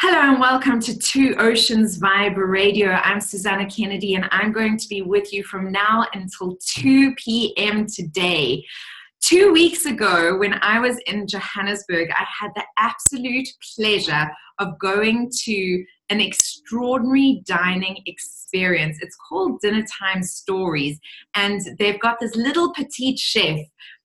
Hello and welcome to Two Oceans Vibe Radio. I'm Susanna Kennedy and I'm going to be with you from now until 2 p.m. today. 2 weeks ago, when I was in Johannesburg, I had the absolute pleasure of going to an extraordinary dining experience. It's called Dinner Time Stories, and they've got this little petit chef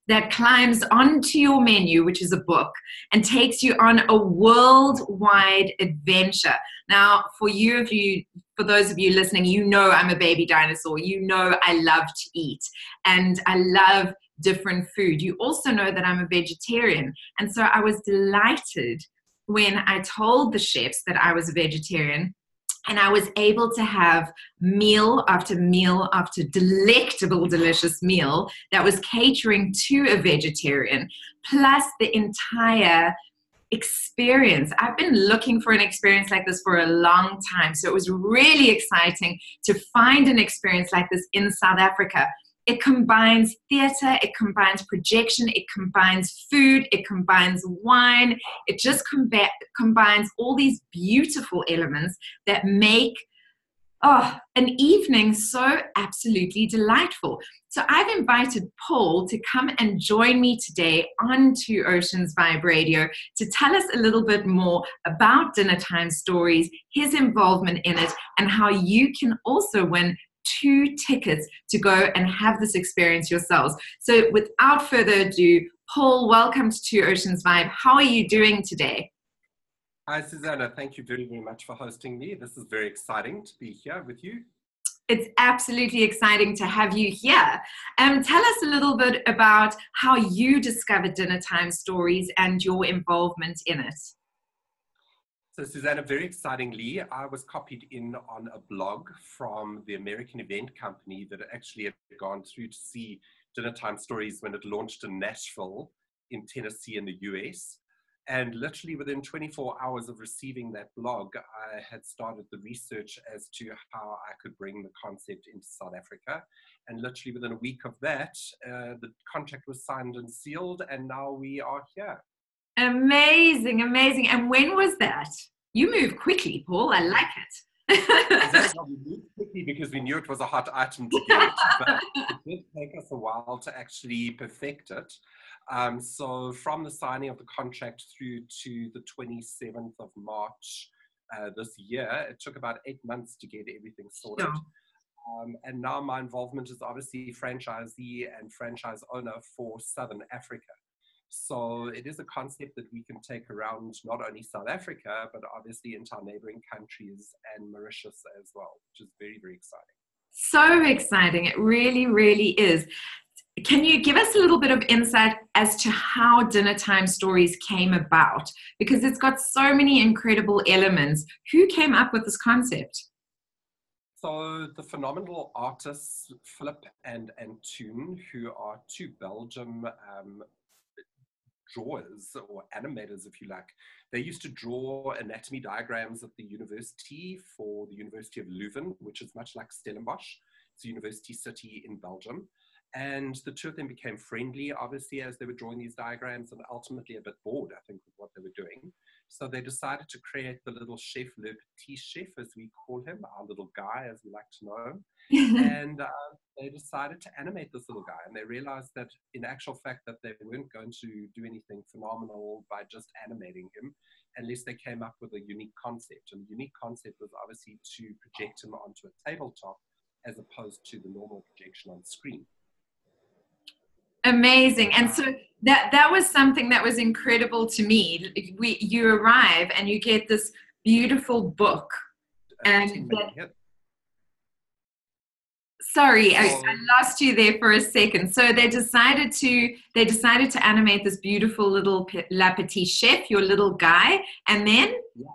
that climbs onto your menu, which is a book, and takes you on a worldwide adventure. Now, for those of you listening, you know I'm a baby dinosaur. You know I love to eat, and I love different food. You also know that I'm a vegetarian, and so I was delighted when I told the chefs that I was a vegetarian, and I was able to have meal after meal after delectable, delicious meal that was catering to a vegetarian, plus the entire experience. I've been looking for an experience like this for a long time, so it was really exciting to find an experience like this in South Africa. It combines theater, it combines projection, it combines food, it combines wine. It just combines all these beautiful elements that make an evening so absolutely delightful. So I've invited Paul to come and join me today on Two Oceans Vibe Radio to tell us a little bit more about Dinner Time Stories, his involvement in it, and how you can also win 2 tickets to go and have this experience yourselves. So without further ado, Paul, welcome to Two Oceans Vibe. How are you doing today? Hi, Susanna. Thank you very, very much for hosting me. This is very exciting to be here with you. It's absolutely exciting to have you here. Tell us a little bit about how you discovered Dinner Time Stories and your involvement in it. So, Susanna, very excitingly, I was copied in on a blog from the American Event Company that actually had gone through to see Dinner Time Stories when it launched in Nashville in Tennessee in the US. And literally within 24 hours of receiving that blog, I had started the research as to how I could bring the concept into South Africa. And literally within a week of that, the contract was signed and sealed, and now we are here. Amazing, amazing. And when was that? You move quickly, Paul. I like it. We moved quickly because we knew it was a hot item to get, but it did take us a while to actually perfect it. So from the signing of the contract through to the 27th of March this year, it took about 8 months to get everything sorted. Sure. And now my involvement is obviously franchisee and franchise owner for Southern Africa. So it is a concept that we can take around not only South Africa, but obviously into our neighboring countries and Mauritius as well, which is very, very exciting. So exciting. It really, really is. Can you give us a little bit of insight as to how Dinner Time Stories came about? Because it's got so many incredible elements. Who came up with this concept? So the phenomenal artists, Philip and Antoon, who are two Belgium drawers or animators, if you like. They used to draw anatomy diagrams at the university for the University of Leuven, which is much like Stellenbosch. It's a university city in Belgium. And the two of them became friendly, obviously, as they were drawing these diagrams, and ultimately a bit bored, I think, with what they were doing. So they decided to create the little chef, Le Petit Chef, as we call him, our little guy, as we like to know. And they decided to animate this little guy. And they realized that, in actual fact, that they weren't going to do anything phenomenal by just animating him, unless they came up with a unique concept. And the unique concept was obviously to project him onto a tabletop, as opposed to the normal projection on screen. Amazing. And so that was something that was incredible to me. You arrive and you get this beautiful book. Sorry, I lost you there for a second. So they decided to animate this beautiful little Le Petit Chef, your little guy, and then? Yeah.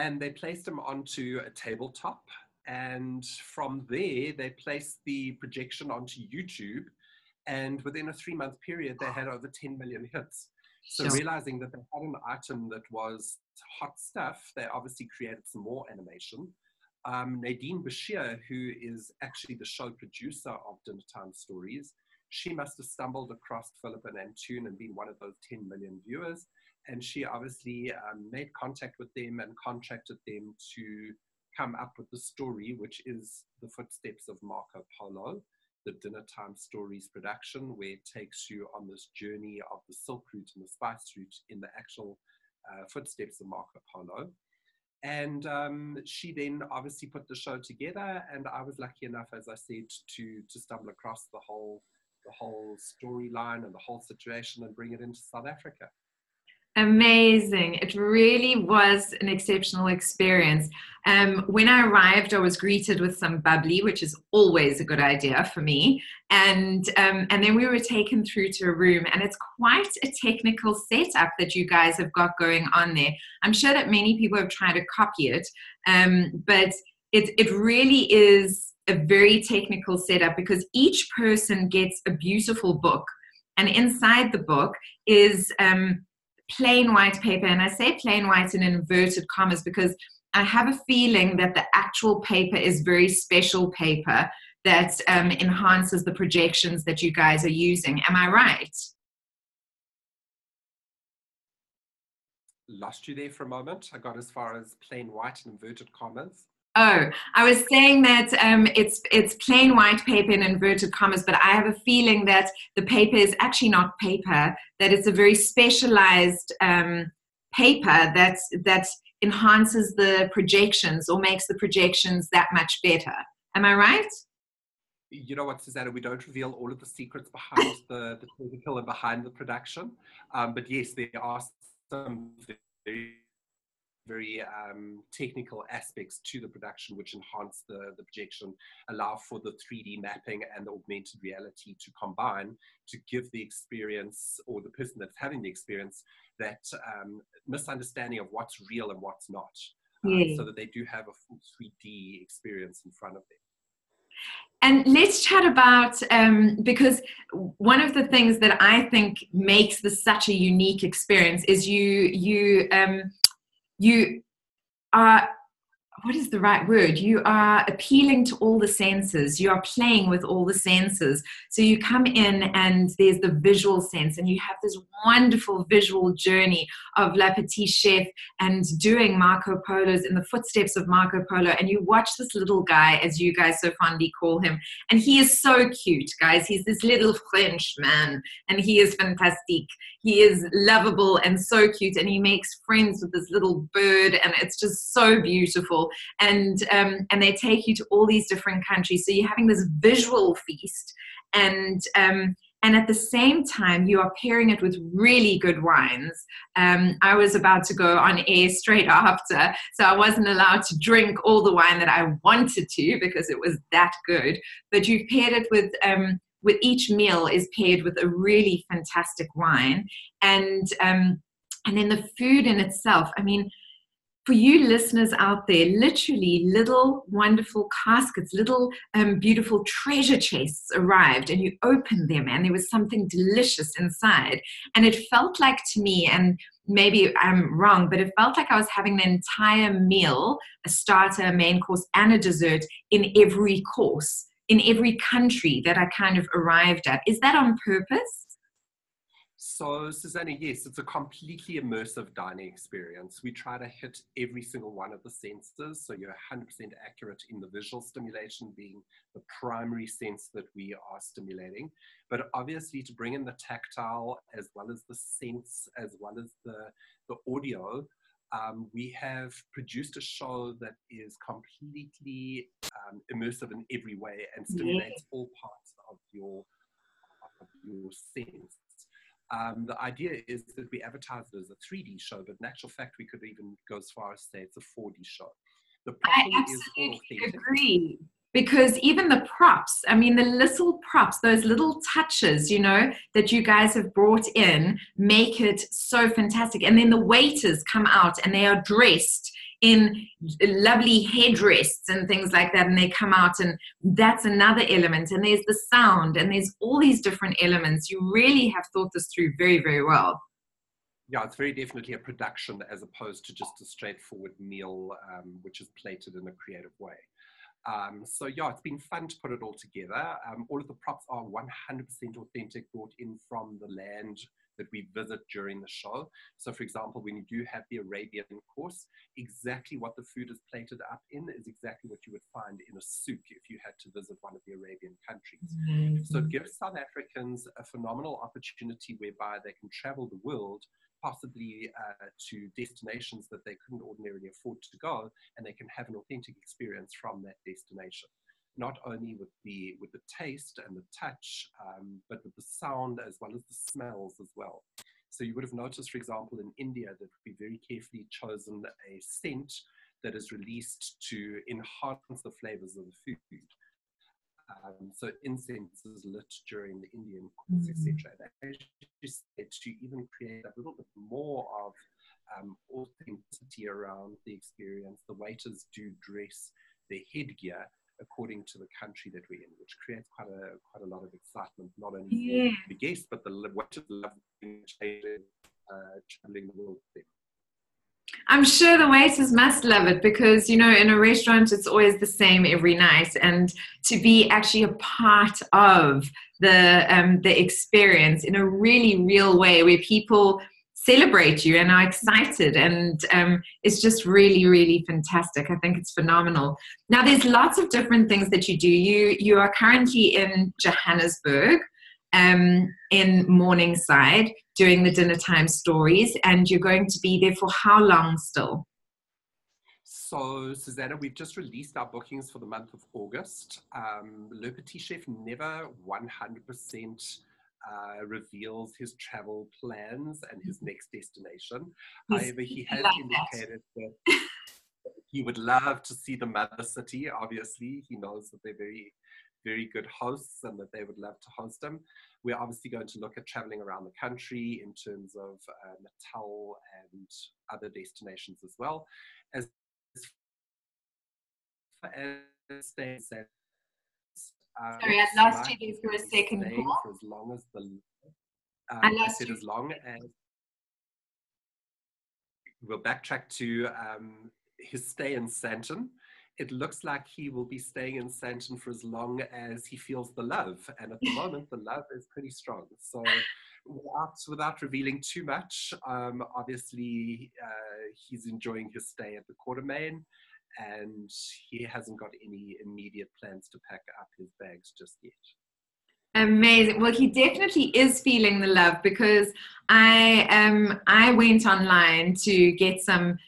And they placed him onto a tabletop. And from there, they placed the projection onto YouTube. And within a 3-month period, they had over 10 million hits. So realizing that they had an item that was hot stuff, they obviously created some more animation. Nadine Bashir, who is actually the show producer of Dinner Time Stories, she must have stumbled across Philip and Antoon and been one of those 10 million viewers. And she obviously made contact with them and contracted them to come up with the story, which is the footsteps of Marco Polo, the Dinner Time Stories production, where it takes you on this journey of the Silk Route and the Spice Route in the actual footsteps of Marco Polo. And she then obviously put the show together, and I was lucky enough, as I said, to stumble across the whole storyline and the whole situation and bring it into South Africa. Amazing. It really was an exceptional experience. When I arrived, I was greeted with some bubbly, which is always a good idea for me. And then we were taken through to a room, and it's quite a technical setup that you guys have got going on there. I'm sure that many people have tried to copy it, but it really is a very technical setup, because each person gets a beautiful book, and inside the book is plain white paper. And I say plain white in inverted commas because I have a feeling that the actual paper is very special paper that enhances the projections that you guys are using. Am I right? Lost you there for a moment. I got as far as plain white and inverted commas. Oh, I was saying that it's plain white paper in inverted commas, but I have a feeling that the paper is actually not paper, that it's a very specialized paper that enhances the projections or makes the projections that much better. Am I right? You know what, Susanna, we don't reveal all of the secrets behind the technical and behind the production, but yes, there are some very technical aspects to the production which enhance the projection, allow for the 3D mapping and the augmented reality to combine to give the experience, or the person that's having the experience, that misunderstanding of what's real and what's not, so that they do have a full 3D experience in front of them. And let's chat about, because one of the things that I think makes this such a unique experience is you are, what is the right word? You are appealing to all the senses. You are playing with all the senses. So you come in and there's the visual sense, and you have this wonderful visual journey of Le Petit Chef and doing Marco Polo's, in the footsteps of Marco Polo. And you watch this little guy, as you guys so fondly call him. And he is so cute, guys. He's this little French man, and he is fantastic. He is lovable and so cute, and he makes friends with this little bird, and it's just so beautiful. And they take you to all these different countries. So you're having this visual feast, and at the same time, you are pairing it with really good wines. I was about to go on air straight after, so I wasn't allowed to drink all the wine that I wanted to because it was that good. But you've paired it with each meal is paired with a really fantastic wine. And then the food in itself, I mean, for you listeners out there, literally little wonderful caskets, little beautiful treasure chests arrived, and you opened them, and there was something delicious inside. And it felt like to me, and maybe I'm wrong, but it felt like I was having the entire meal, a starter, a main course, and a dessert in every course, in every country that I kind of arrived at. Is that on purpose? So, Susanna, yes, it's a completely immersive dining experience. We try to hit every single one of the senses, so you're 100% accurate in the visual stimulation being the primary sense that we are stimulating. But obviously, to bring in the tactile, as well as the sense, as well as the audio, we have produced a show that is completely immersive in every way and stimulates all parts of your sense. The idea is that we advertise it as a 3D show, but in actual fact, we could even go as far as say it's a 4D show. The problem is all things. I absolutely agree, because even the props, I mean, the little props, those little touches, you know, that you guys have brought in make it so fantastic. And then the waiters come out and they are dressed in lovely headdresses and things like that, and they come out, and that's another element. And there's the sound, and there's all these different elements. You really have thought this through very, very well. Yeah, it's very definitely a production as opposed to just a straightforward meal, which is plated in a creative way. So yeah, it's been fun to put it all together. All of the props are 100% authentic, brought in from the land that we visit during the show. So for example, when you do have the Arabian course, exactly what the food is plated up in is exactly what you would find in a souk if you had to visit one of the Arabian countries. Mm-hmm. So it gives South Africans a phenomenal opportunity whereby they can travel the world, possibly to destinations that they couldn't ordinarily afford to go, and they can have an authentic experience from that destination. Not only with the taste and the touch, but with the sound as well as the smells as well. So you would have noticed, for example, in India that we very carefully chosen a scent that is released to enhance the flavors of the food. So incense is lit during the Indian course, etc. And actually said to even create a little bit more of authenticity around the experience. The waiters do dress their headgear according to the country that we're in, which creates quite a lot of excitement, not only for the guests, but the waiters love traveling the world with them. I'm sure the waiters must love it because, you know, in a restaurant, it's always the same every night. And to be actually a part of the experience in a really real way where people celebrate you and are excited, and it's just really, really fantastic. I think it's phenomenal. Now, there's lots of different things that you do. You are currently in Johannesburg, in Morningside, doing the Dinner Time Stories, and you're going to be there for how long still? So, Susanna, we've just released our bookings for the month of August. Le Petit Chef never 100% reveals his travel plans and his next destination. However, he has indicated that he would love to see the mother city. Obviously, he knows that they're very, very good hosts and that they would love to host them. We're obviously going to look at traveling around the country in terms of Natal and other destinations as well. As far as stays, sorry, I lost you there for a second. For as long as the I lost I said you. As long as we'll backtrack to his stay in Sandton. It looks like he will be staying in Sandton for as long as he feels the love. And at the moment, the love is pretty strong. So without revealing too much, obviously he's enjoying his stay at the Quartermain, and he hasn't got any immediate plans to pack up his bags just yet. Amazing. Well, he definitely is feeling the love, because I went online to get some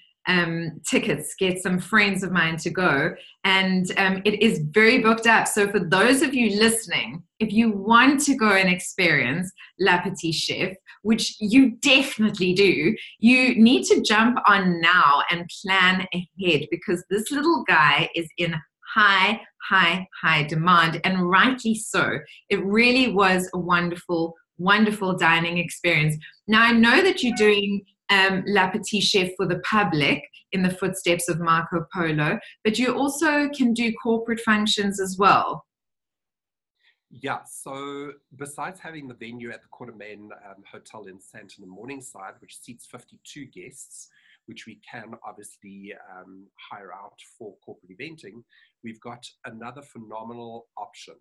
tickets, get some friends of mine to go, and it is very booked up. So for those of you listening, if you want to go and experience Le Petit Chef, which you definitely do, you need to jump on now and plan ahead, because this little guy is in high, high, high demand, and rightly so. It really was a wonderful, wonderful dining experience. Now, I know that you're doing Le Petit Chef for the public in the footsteps of Marco Polo, but you also can do corporate functions as well. Yeah, so besides having the venue at the Quartermain Hotel in Sandton and Morningside, which seats 52 guests, which we can obviously hire out for corporate eventing, we've got another phenomenal option.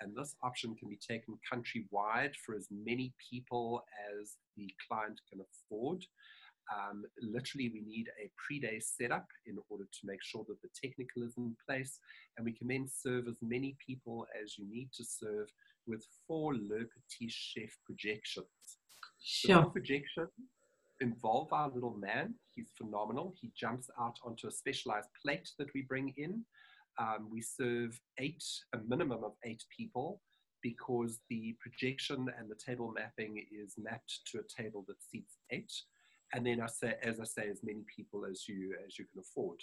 And this option can be taken countrywide for as many people as the client can afford. Literally, we need a pre-day setup in order to make sure that the technical is in place, and we can then serve as many people as you need to serve with 4 Le Petit Chef projections. Sure. The projection involve our little man. He's phenomenal. He jumps out onto a specialized plate that we bring in. We serve a minimum of 8 people, because the projection and the table mapping is mapped to a table that seats 8. And then, as I say, as many people as you can afford.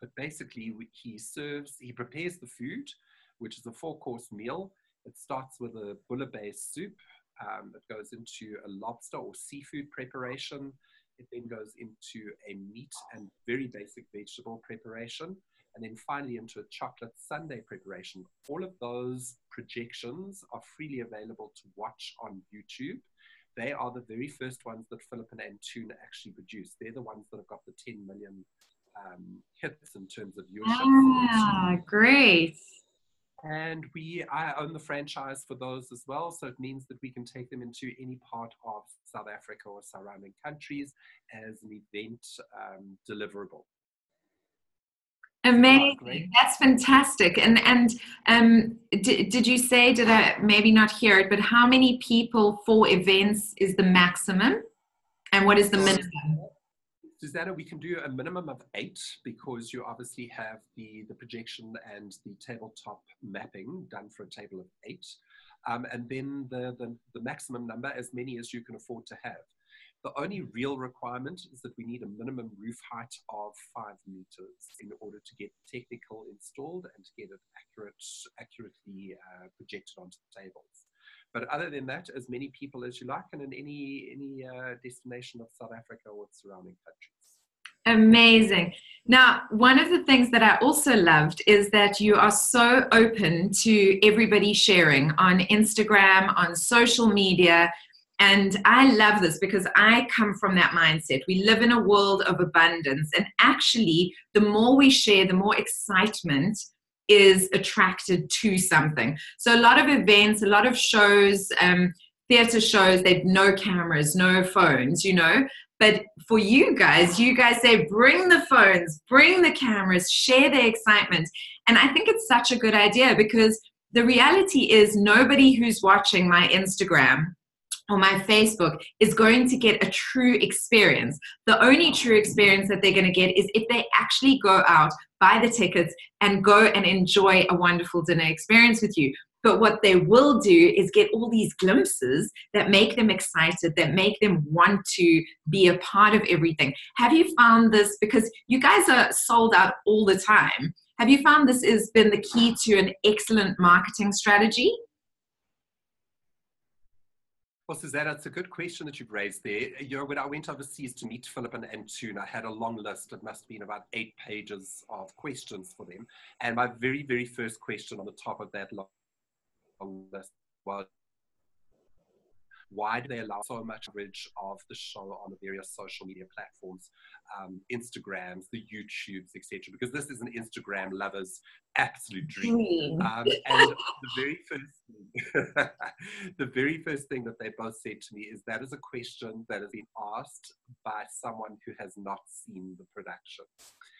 But basically, he prepares the food, which is a 4-course meal. It starts with a bouillabaisse soup. It goes into a lobster or seafood preparation. It then goes into a meat and very basic vegetable preparation, and then finally into a chocolate sundae preparation. All of those projections are freely available to watch on YouTube. They are the very first ones that Philip and Antoon actually produced. They're the ones that have got the 10 million hits in terms of viewership. Ah, great. And I own the franchise for those as well. So it means that we can take them into any part of South Africa or surrounding countries as an event deliverable. Amazing. That's fantastic. And did you say, did I maybe not hear it, but how many people for events is the maximum? And what is the minimum? Susanna, we can do a minimum of 8 because you obviously have the projection and the tabletop mapping done for a table of 8. And then the maximum number, as many as you can afford to have. The only real requirement is that we need a minimum roof height of 5 meters in order to get technical installed and to get it accurately projected onto the tables. But other than that, as many people as you like, and in any destination of South Africa or its surrounding countries. Amazing. Now, one of the things that I also loved is that you are so open to everybody sharing on Instagram, on social media. And I love this because I come from that mindset. We live in a world of abundance. And actually, the more we share, the more excitement is attracted to something. So a lot of events, a lot of shows, theater shows, they've no cameras, no phones, you know. But for you guys say, bring the phones, bring the cameras, share their excitement. And I think it's such a good idea because the reality is nobody who's watching my Instagram or my Facebook is going to get a true experience. The only true experience that they're going to get is if they actually go out, buy the tickets, and go and enjoy a wonderful dinner experience with you. But what they will do is get all these glimpses that make them excited, that make them want to be a part of everything. Have you found this, because you guys are sold out all the time, have you found this has been the key to an excellent marketing strategy? Well, Susanna, it's a good question that you've raised there. You know, when I went overseas to meet Philip and Antoon, I had a long list. It must have been about 8 pages of questions for them. And my very, very first question on the top of that long list was, why do they allow so much coverage of the show on the various social media platforms, Instagrams, the YouTubes, etc.? Because this is an Instagram lover's absolute dream. And the very first thing that they both said to me is that is a question that has been asked by someone who has not seen the production.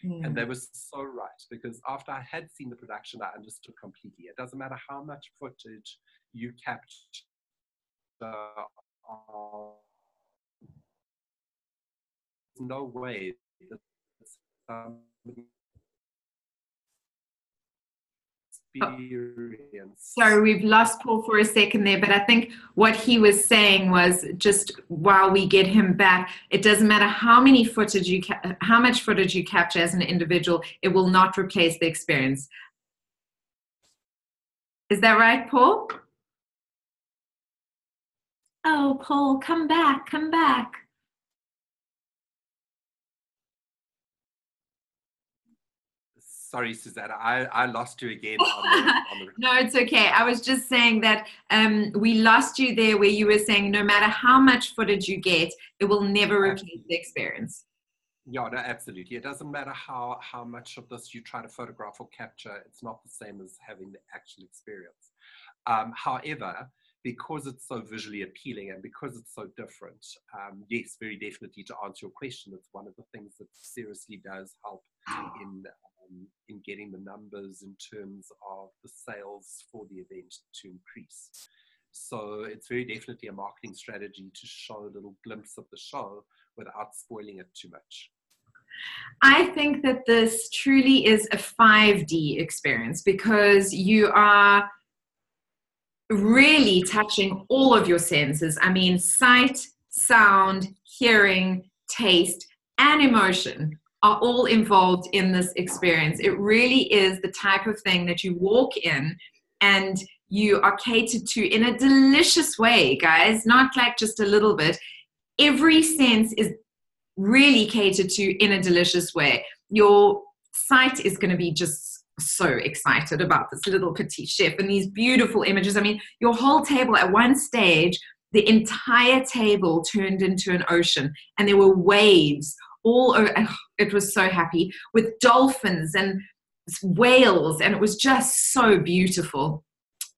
Mm. And they were so right, because after I had seen the production, I understood completely. It doesn't matter how much footage you captured there's no way that experience. Sorry, we've lost Paul for a second there, but I think what he was saying was, just while we get him back, it doesn't matter how much footage you capture as an individual, it will not replace the experience. Is that right, Paul? Oh, Paul, come back, come back. Sorry, Susanna, I lost you again. On the No, it's okay. I was just saying that we lost you there where you were saying no matter how much footage you get, it will never replace the experience. Yeah, no, absolutely. It doesn't matter how much of this you try to photograph or capture. It's not the same as having the actual experience. However, because it's so visually appealing and because it's so different, yes, very definitely, to answer your question, it's one of the things that seriously does help in getting the numbers in terms of the sales for the event to increase. So it's very definitely a marketing strategy to show a little glimpse of the show without spoiling it too much. I think that this truly is a 5D experience because you are really touching all of your senses. I mean, sight, sound, hearing, taste, and emotion are all involved in this experience. It really is the type of thing that you walk in and you are catered to in a delicious way, guys, not like just a little bit. Every sense is really catered to in a delicious way. Your sight is going to be just so excited about this little petit chef and these beautiful images. I mean, your whole table at one stage, the entire table turned into an ocean and there were waves all over. It was so happy with dolphins and whales, and it was just so beautiful.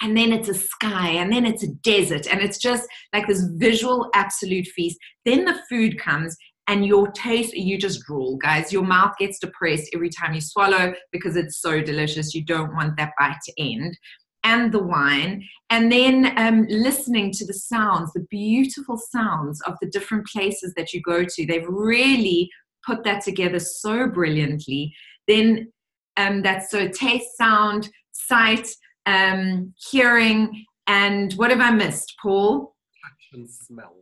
And then it's a sky, and then it's a desert, and it's just like this visual absolute feast. Then the food comes, and your taste, you just drool, guys. Your mouth gets depressed every time you swallow because it's so delicious. You don't want that bite to end. And the wine, and then listening to the sounds, the beautiful sounds of the different places that you go to. They've really put that together so brilliantly. Then that's so taste, sound, sight, hearing, and what have I missed, Paul? Touch and smell.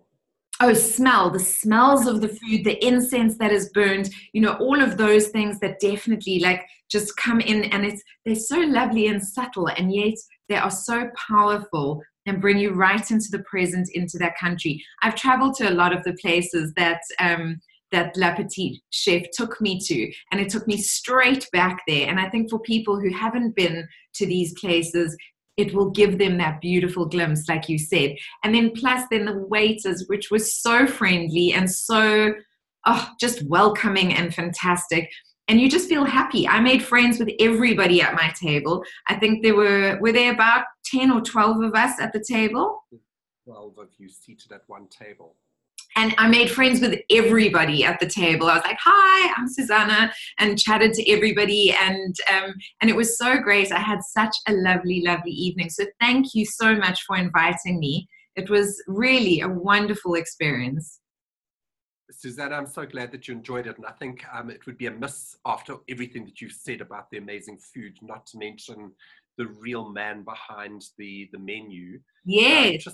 Oh, smell, the smells of the food, the incense that is burned, you know, all of those things that definitely like just come in, and they're so lovely and subtle, and yet they are so powerful and bring you right into the present, into that country. I've traveled to a lot of the places that Le Petit Chef took me to, and it took me straight back there. And I think for people who haven't been to these places, it will give them that beautiful glimpse, like you said. And then plus then the waiters, which was so friendly and so just welcoming and fantastic. And you just feel happy. I made friends with everybody at my table. I think were there about 10 or 12 of us at the table? 12 of you seated at one table. And I made friends with everybody at the table. I was like, hi, I'm Susanna, and chatted to everybody. And it was so great. I had such a lovely, lovely evening. So thank you so much for inviting me. It was really a wonderful experience. Susanna, I'm so glad that you enjoyed it. And I think it would be a miss after everything that you've said about the amazing food, not to mention the real man behind the menu. Yes.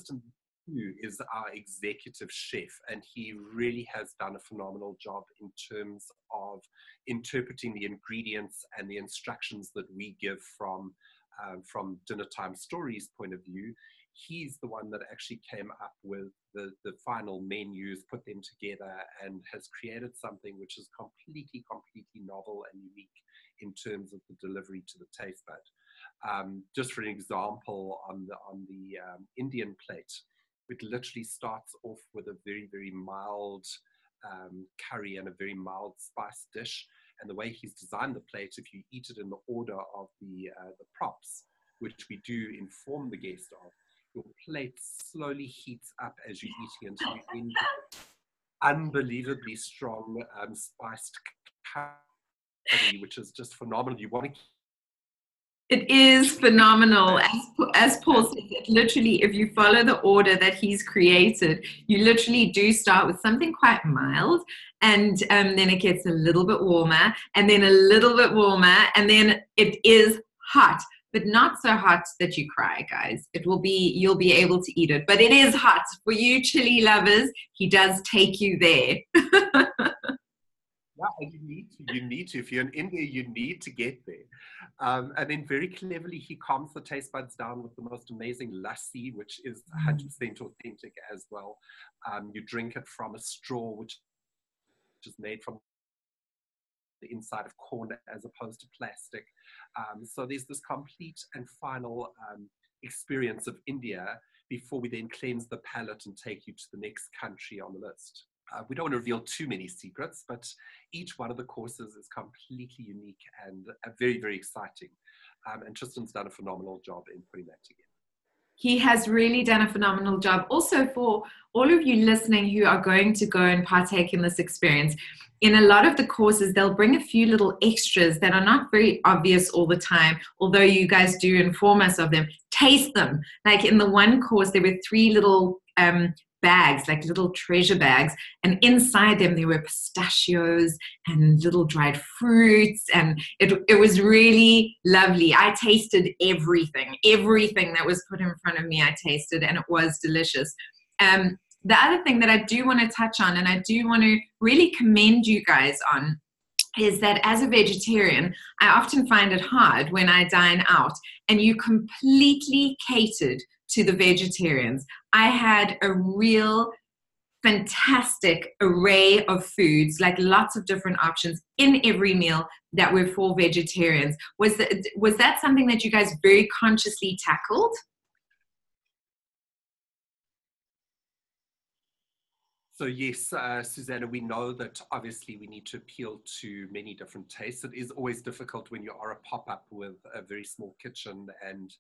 Who is our executive chef, and he really has done a phenomenal job in terms of interpreting the ingredients and the instructions that we give from Dinner Time Stories' point of view. He's the one that actually came up with the final menus, put them together, and has created something which is completely novel and unique in terms of the delivery to the taste bud. Just for an example, on the Indian plate, it literally starts off with a very, very mild curry and a very mild spice dish. And the way he's designed the plate, if you eat it in the order of the props, which we do inform the guest of, your plate slowly heats up as you're eating until you end with unbelievably strong spiced curry, which is just phenomenal. You want to It is phenomenal. As Paul said, it literally, if you follow the order that he's created, you literally do start with something quite mild, and then it gets a little bit warmer, and then a little bit warmer, and then it is hot, but not so hot that you cry, guys. You'll be able to eat it, but it is hot. For you chili lovers, he does take you there. Yeah, you need to. If you're in India, you need to get there. And then very cleverly, he calms the taste buds down with the most amazing lassi, which is 100% authentic as well. You drink it from a straw, which is made from the inside of corn as opposed to plastic. So there's this complete and final experience of India before we then cleanse the palate and take you to the next country on the list. We don't want to reveal too many secrets, but each one of the courses is completely unique and very, very exciting. And Tristan's done a phenomenal job in putting that together. He has really done a phenomenal job. Also, for all of you listening who are going to go and partake in this experience, in a lot of the courses, they'll bring a few little extras that are not very obvious all the time, although you guys do inform us of them. Taste them. Like in the one course, there were 3 little bags, like little treasure bags, and inside them there were pistachios and little dried fruits, and it was really lovely. I tasted everything that was put in front of me. I tasted, and it was delicious. The other thing that I do want to touch on, and I do want to really commend you guys on, is that as a vegetarian, I often find it hard when I dine out, and you completely catered to the vegetarians. I had a real fantastic array of foods, like lots of different options in every meal that were for vegetarians. Was that something that you guys very consciously tackled? So yes, Susanna, we know that obviously we need to appeal to many different tastes. It is always difficult when you are a pop-up with a very small kitchen and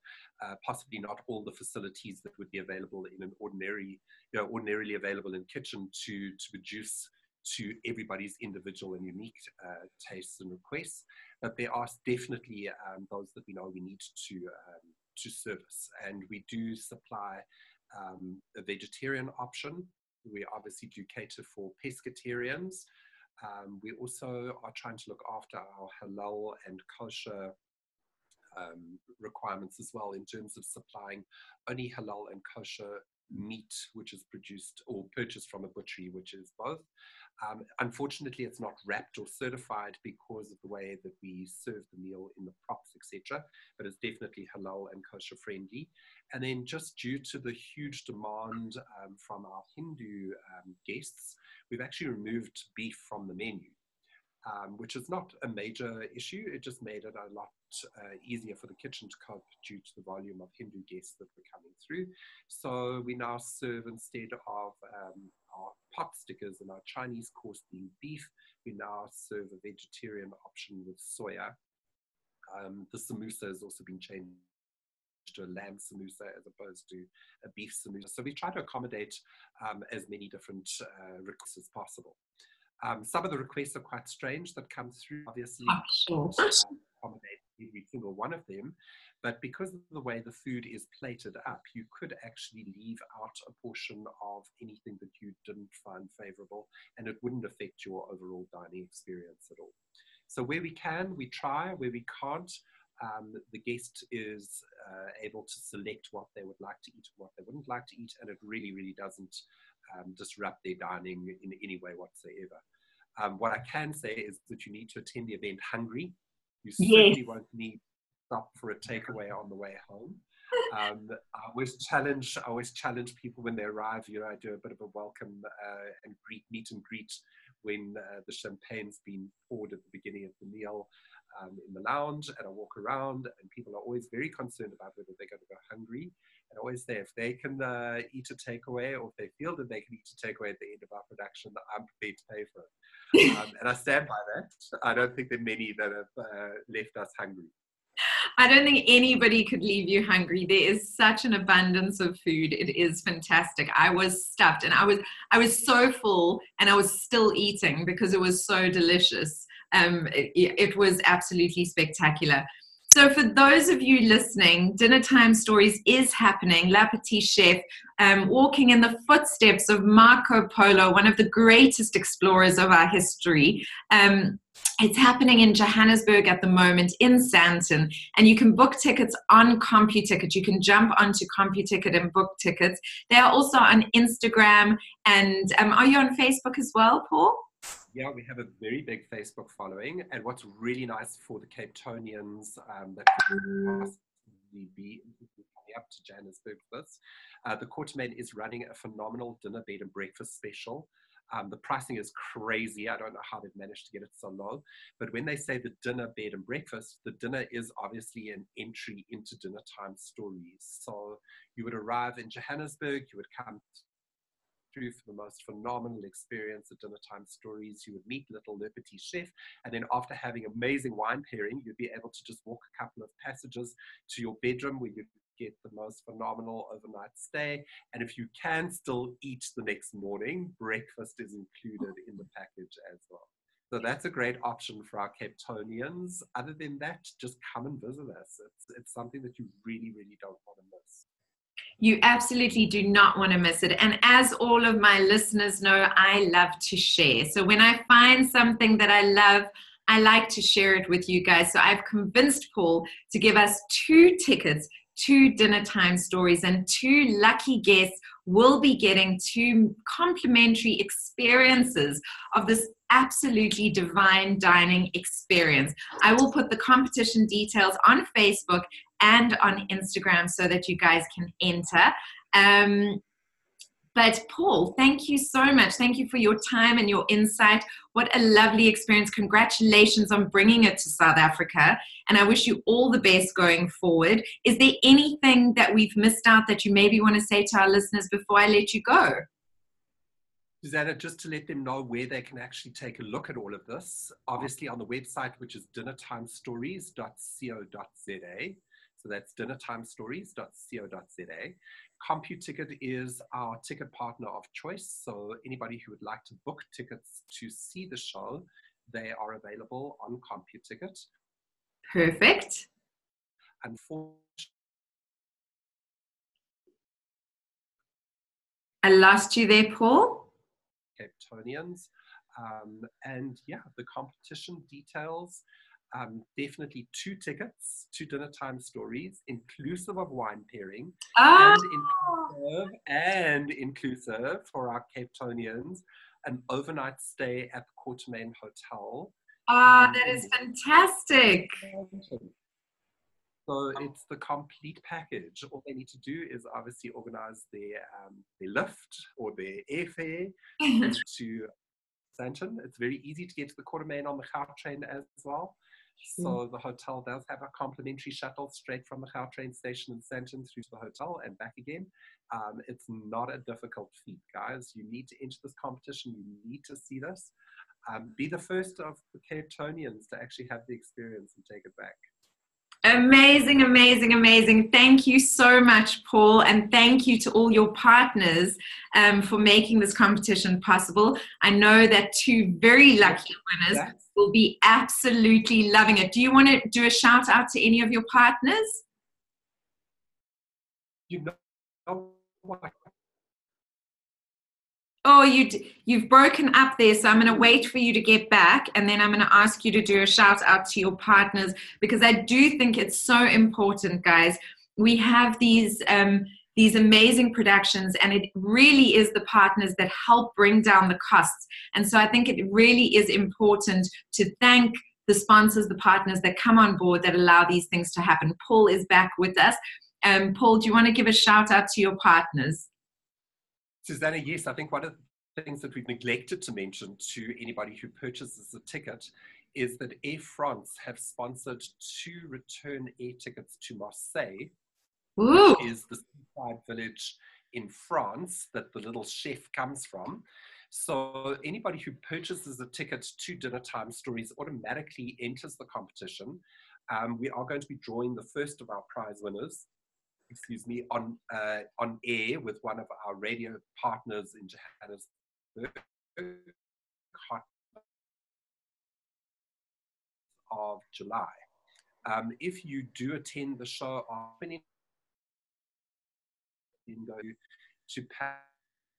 possibly not all the facilities that would be available in an ordinary, you know, ordinarily available in kitchen to produce to everybody's individual and unique tastes and requests. But there are definitely those that we know we need to service. And we do supply a vegetarian option. We obviously do cater for pescatarians. We also are trying to look after our halal and kosher requirements as well in terms of supplying only halal and kosher meat, which is produced or purchased from a butchery, which is both. Unfortunately, it's not wrapped or certified because of the way that we serve the meal in the props, etc. But it's definitely halal and kosher friendly. And then just due to the huge demand from our Hindu guests, we've actually removed beef from the menu, which is not a major issue. It just made it a lot easier for the kitchen to cope due to the volume of Hindu guests that were coming through. So we now serve, instead of our pot stickers and our Chinese course being beef, we now serve a vegetarian option with soya. The samosa has also been changed to a lamb samosa as opposed to a beef samosa. So we try to accommodate as many different requests as possible. Some of the requests are quite strange that come through, obviously. Accommodate every single one of them, but because of the way the food is plated up, you could actually leave out a portion of anything that you didn't find favorable, and it wouldn't affect your overall dining experience at all. So where we can, we try. Where we can't, the guest is able to select what they would like to eat, what they wouldn't like to eat, and it really, really doesn't disrupt their dining in any way whatsoever. What I can say is that you need to attend the event hungry. You certainly won't need to stop for a takeaway on the way home. I always challenge people when they arrive. You know, I do a bit of a welcome and greet, meet and greet, when the champagne's been poured at the beginning of the meal in the lounge, and I walk around, and people are always very concerned about whether they're going to go hungry. And I always say, if they can eat a takeaway, or if they feel that they can eat a takeaway at the end of our production, I'm prepared to pay for it. And I stand by that. I don't think there are many that have left us hungry. I don't think anybody could leave you hungry. There is such an abundance of food. It is fantastic. I was stuffed, and I was so full, and I was still eating because it was so delicious. It was absolutely spectacular. So for those of you listening, Dinner Time Stories is happening. Le Petit Chef, walking in the footsteps of Marco Polo, one of the greatest explorers of our history. It's happening in Johannesburg at the moment, in Sandton, and you can book tickets on CompuTicket. You can jump onto CompuTicket and book tickets. They are also on Instagram, and are you on Facebook as well, Paul? Yeah, we have a very big Facebook following, and what's really nice for the Cape Townians that could possibly be coming up to Johannesburg with us, the Quartermain is running a phenomenal dinner, bed and breakfast special. The pricing is crazy. I don't know how they've managed to get it so low. But when they say the dinner, bed and breakfast, the dinner is obviously an entry into Dinner Time Stories. So you would arrive in Johannesburg, you would come through for the most phenomenal experience at Dinner Time Stories. You would meet little Le Petit Chef, and then after having amazing wine pairing, you'd be able to just walk a couple of passages to your bedroom where you'd get the most phenomenal overnight stay. And if you can still eat the next morning, breakfast is included in the package as well. So that's a great option for our Cape Townians. Other than that, just come and visit us. It's something that you really, really don't want to miss. You absolutely do not want to miss it. And as all of my listeners know, I love to share. So when I find something that I love, I like to share it with you guys. So I've convinced Paul to give us 2 tickets, 2 Dinner Time Stories, and 2 lucky guests will be getting 2 complimentary experiences of this absolutely divine dining experience. I will put the competition details on Facebook and on Instagram so that you guys can enter. But Paul, thank you so much. Thank you for your time and your insight. What a lovely experience. Congratulations on bringing it to South Africa. And I wish you all the best going forward. Is there anything that we've missed out that you maybe want to say to our listeners before I let you go? Susanna, just to let them know where they can actually take a look at all of this, obviously on the website, which is dinnertimestories.co.za. So that's dinnertimestories.co.za. CompuTicket is our ticket partner of choice. So anybody who would like to book tickets to see the show, they are available on CompuTicket. Perfect. Unfortunately, I lost you there, Paul. Capetonians. And yeah, the competition details, definitely 2 tickets to Dinner Time Stories, inclusive of wine pairing, and inclusive for our Capetonians, an overnight stay at the Quartermain Hotel. Ah, that is fantastic. So it's the complete package. All they need to do is obviously organize their lift or their airfare to Sandton. It's very easy to get to the Quartermain on the Gautrain as well. So the hotel does have a complimentary shuttle straight from the Gautrain station in Sandton through to the hotel and back again. It's not a difficult feat, guys. You need to enter this competition. You need to see this. Be the first of the Capetonians to actually have the experience and take it back. Amazing, amazing, amazing. Thank you so much, Paul. And thank you to all your partners for making this competition possible. I know that 2 very lucky winners will be absolutely loving it. Do you want to do a shout out to any of your partners? You know what? Oh, you've broken up there, so I'm going to wait for you to get back, and then I'm going to ask you to do a shout-out to your partners, because I do think it's so important, guys. We have these amazing productions, and it really is the partners that help bring down the costs. And so I think it really is important to thank the sponsors, the partners that come on board that allow these things to happen. Paul is back with us. Paul, do you want to give a shout-out to your partners? Susanna, yes, I think one of the things that we've neglected to mention to anybody who purchases a ticket is that Air France have sponsored 2 return air tickets to Marseille, which is the seaside village in France that the little chef comes from. So anybody who purchases a ticket to Dinner Time Stories automatically enters the competition. We are going to be drawing the first of our prize winners, on air with one of our radio partners in Johannesburg, of July. If you do attend the show, then go to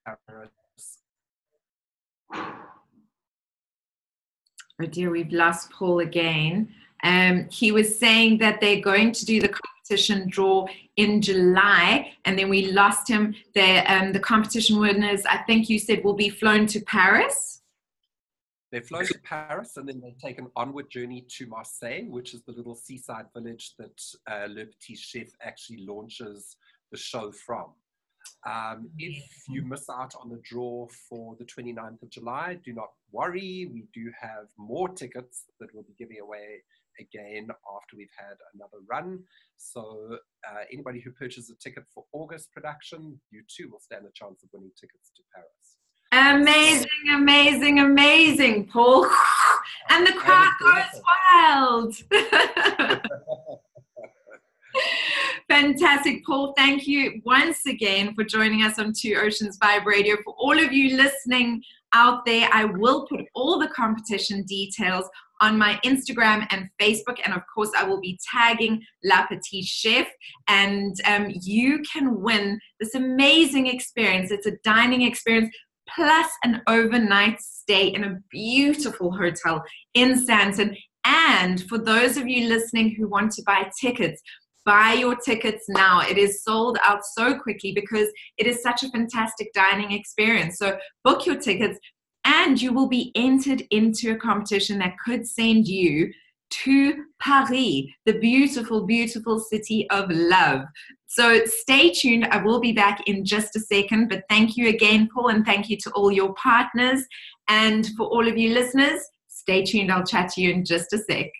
Paris. Oh dear, we've lost Paul again. He was saying that they're going to do the competition draw in July, and then we lost him. The competition winners, I think you said, will be flown to Paris. They're flown to Paris, and then they take an onward journey to Marseille, which is the little seaside village that Le Petit Chef actually launches the show from. If you miss out on the draw for the 29th of July, do not worry. We do have more tickets that we'll be giving away again after we've had another run. So anybody who purchases a ticket for August production, you too will stand a chance of winning tickets to Paris. Amazing, amazing, amazing, Paul. And the crowd goes wild. Fantastic, Paul. Thank you once again for joining us on Two Oceans Vibe Radio. For all of you listening out there, I will put all the competition details on my Instagram and Facebook, and of course I will be tagging Le Petit Chef, and you can win this amazing experience. It's a dining experience plus an overnight stay in a beautiful hotel in Sandton. And for those of you listening who want to buy tickets, buy your tickets now. It is sold out so quickly because it is such a fantastic dining experience. So book your tickets, and you will be entered into a competition that could send you to Paris, the beautiful, beautiful city of love. So stay tuned. I will be back in just a second. But thank you again, Paul, and thank you to all your partners. And for all of you listeners, stay tuned. I'll chat to you in just a sec.